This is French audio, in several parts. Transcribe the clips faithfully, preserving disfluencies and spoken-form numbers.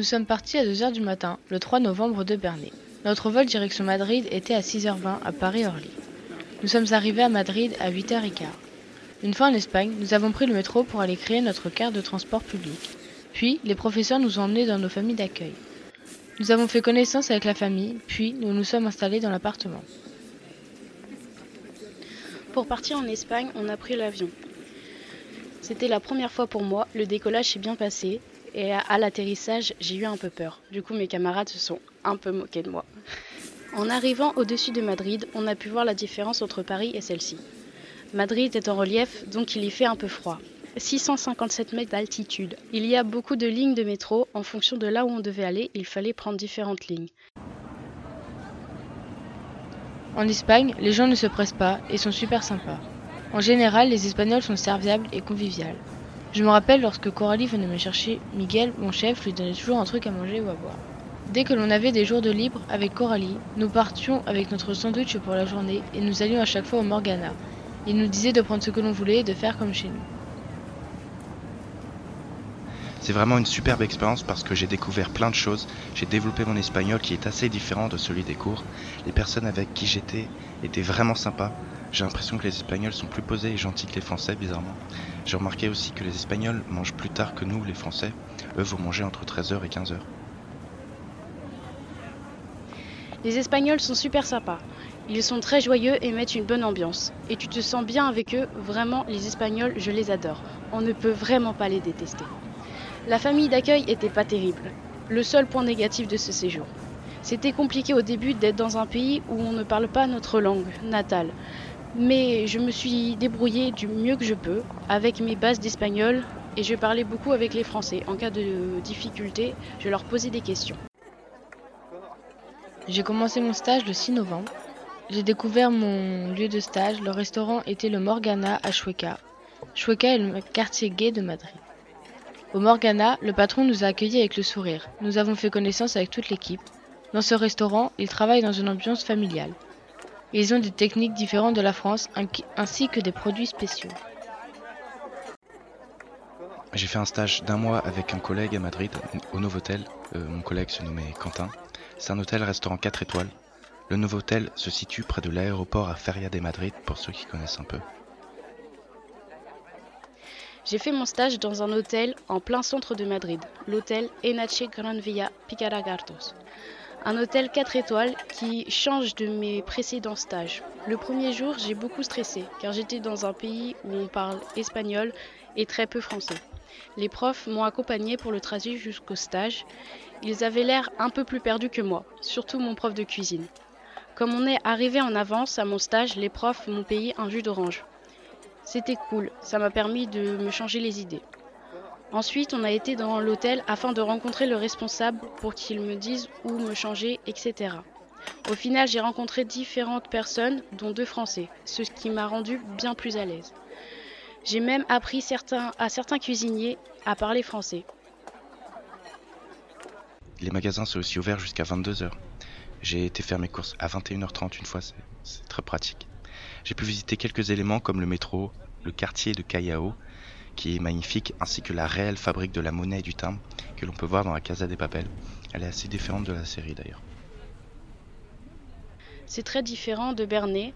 Nous sommes partis à deux heures du matin, le trois novembre de Bernay. Notre vol direction Madrid était à six heures vingt à Paris-Orly. Nous sommes arrivés à Madrid à huit heures quinze. Une fois en Espagne, nous avons pris le métro pour aller créer notre carte de transport public. Puis, les professeurs nous ont emmenés dans nos familles d'accueil. Nous avons fait connaissance avec la famille, puis nous nous sommes installés dans l'appartement. Pour partir en Espagne, on a pris l'avion. C'était la première fois pour moi, le décollage s'est bien passé et à l'atterrissage, j'ai eu un peu peur. Du coup, mes camarades se sont un peu moqués de moi. En arrivant au-dessus de Madrid, on a pu voir la différence entre Paris et celle-ci. Madrid est en relief, donc il y fait un peu froid. six cent cinquante-sept mètres d'altitude. Il y a beaucoup de lignes de métro. En fonction de là où on devait aller, il fallait prendre différentes lignes. En Espagne, les gens ne se pressent pas et sont super sympas. En général, les Espagnols sont serviables et conviviales. Je me rappelle lorsque Coralie venait me chercher, Miguel, mon chef, lui donnait toujours un truc à manger ou à boire. Dès que l'on avait des jours de libre avec Coralie, nous partions avec notre sandwich pour la journée et nous allions à chaque fois au Morgana. Il nous disait de prendre ce que l'on voulait et de faire comme chez nous. C'est vraiment une superbe expérience parce que j'ai découvert plein de choses, j'ai développé mon espagnol qui est assez différent de celui des cours, les personnes avec qui j'étais étaient vraiment sympas, j'ai l'impression que les Espagnols sont plus posés et gentils que les Français bizarrement. J'ai remarqué aussi que les Espagnols mangent plus tard que nous les Français, eux vont manger entre treize heures et quinze heures. Les Espagnols sont super sympas, ils sont très joyeux et mettent une bonne ambiance, et tu te sens bien avec eux, vraiment les Espagnols je les adore, on ne peut vraiment pas les détester. La famille d'accueil était pas terrible, le seul point négatif de ce séjour. C'était compliqué au début d'être dans un pays où on ne parle pas notre langue natale, mais je me suis débrouillée du mieux que je peux avec mes bases d'espagnol et je parlais beaucoup avec les Français. En cas de difficulté, je leur posais des questions. J'ai commencé mon stage le six novembre. J'ai découvert mon lieu de stage, le restaurant était le Morgana à Chueca. Chueca est le quartier gay de Madrid. Au Morgana, le patron nous a accueillis avec le sourire. Nous avons fait connaissance avec toute l'équipe. Dans ce restaurant, ils travaillent dans une ambiance familiale. Ils ont des techniques différentes de la France ainsi que des produits spéciaux. J'ai fait un stage d'un mois avec un collègue à Madrid, au Novotel. Euh, mon collègue se nommait Quentin. C'est un hôtel-restaurant quatre étoiles. Le Novotel se situe près de l'aéroport à Feria de Madrid, pour ceux qui connaissent un peu. J'ai fait mon stage dans un hôtel en plein centre de Madrid, l'hôtel Enache Gran Via Picaragartos. Un hôtel quatre étoiles qui change de mes précédents stages. Le premier jour, j'ai beaucoup stressé car j'étais dans un pays où on parle espagnol et très peu français. Les profs m'ont accompagné pour le trajet jusqu'au stage. Ils avaient l'air un peu plus perdus que moi, surtout mon prof de cuisine. Comme on est arrivé en avance à mon stage, les profs m'ont payé un jus d'orange. C'était cool, ça m'a permis de me changer les idées. Ensuite, on a été dans l'hôtel afin de rencontrer le responsable pour qu'il me dise où me changer, et cetera. Au final, j'ai rencontré différentes personnes, dont deux Français, ce qui m'a rendu bien plus à l'aise. J'ai même appris certains, à certains cuisiniers à parler français. Les magasins sont aussi ouverts jusqu'à vingt-deux heures. J'ai été faire mes courses à vingt et une heures trente une fois, c'est, c'est très pratique. J'ai pu visiter quelques éléments comme le métro, le quartier de Callao, qui est magnifique, ainsi que la réelle fabrique de la monnaie et du timbre, que l'on peut voir dans la Casa de Papel. Elle est assez différente de la série d'ailleurs. C'est très différent de Bernay.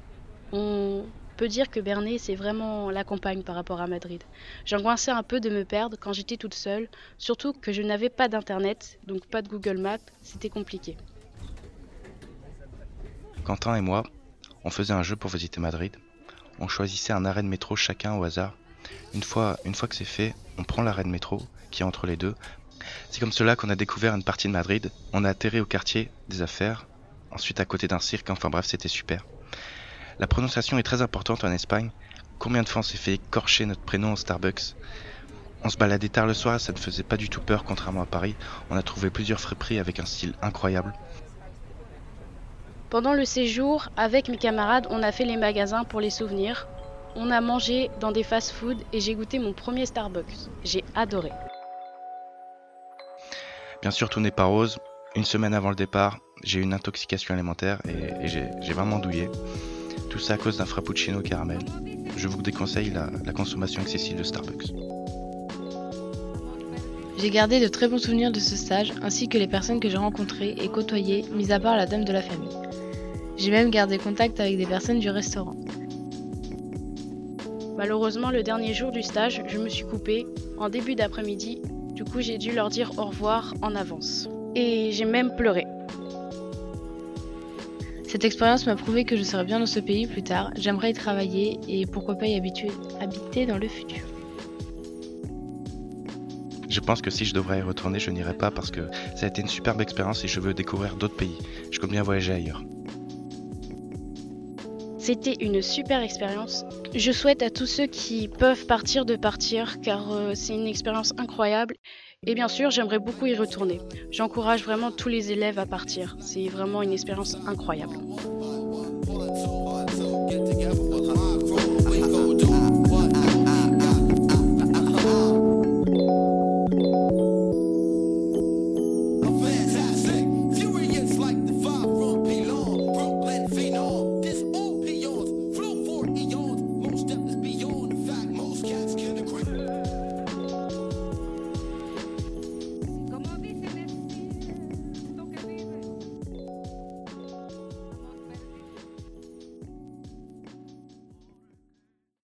On peut dire que Bernay, c'est vraiment la campagne par rapport à Madrid. J'angoissais un peu de me perdre quand j'étais toute seule, surtout que je n'avais pas d'internet, donc pas de Google Maps, c'était compliqué. Quentin et moi, on faisait un jeu pour visiter Madrid. On choisissait un arrêt de métro chacun au hasard. Une fois, une fois que c'est fait, on prend l'arrêt de métro qui est entre les deux. C'est comme cela qu'on a découvert une partie de Madrid. On a atterri au quartier des affaires, ensuite à côté d'un cirque. Enfin bref, c'était super. La prononciation est très importante en Espagne. Combien de fois on s'est fait écorcher notre prénom au Starbucks? On se baladait tard le soir, ça ne faisait pas du tout peur contrairement à Paris. On a trouvé plusieurs friperies avec un style incroyable. Pendant le séjour, avec mes camarades, on a fait les magasins pour les souvenirs. On a mangé dans des fast-food et j'ai goûté mon premier Starbucks. J'ai adoré. Bien sûr, tout n'est pas rose. Une semaine avant le départ, j'ai eu une intoxication alimentaire et, et j'ai, j'ai vraiment douillé. Tout ça à cause d'un frappuccino au caramel. Je vous déconseille la, la consommation excessive de Starbucks. J'ai gardé de très bons souvenirs de ce stage, ainsi que les personnes que j'ai rencontrées et côtoyées, mis à part la dame de la famille. J'ai même gardé contact avec des personnes du restaurant. Malheureusement, le dernier jour du stage, je me suis coupée en début d'après-midi, du coup j'ai dû leur dire au revoir en avance. Et j'ai même pleuré. Cette expérience m'a prouvé que je serais bien dans ce pays plus tard, j'aimerais y travailler et pourquoi pas y habituer, habiter dans le futur. Je pense que si je devrais y retourner, je n'irai pas parce que ça a été une superbe expérience et je veux découvrir d'autres pays. Je compte bien voyager ailleurs. C'était une super expérience. Je souhaite à tous ceux qui peuvent partir de partir car c'est une expérience incroyable et bien sûr j'aimerais beaucoup y retourner. J'encourage vraiment tous les élèves à partir. C'est vraiment une expérience incroyable.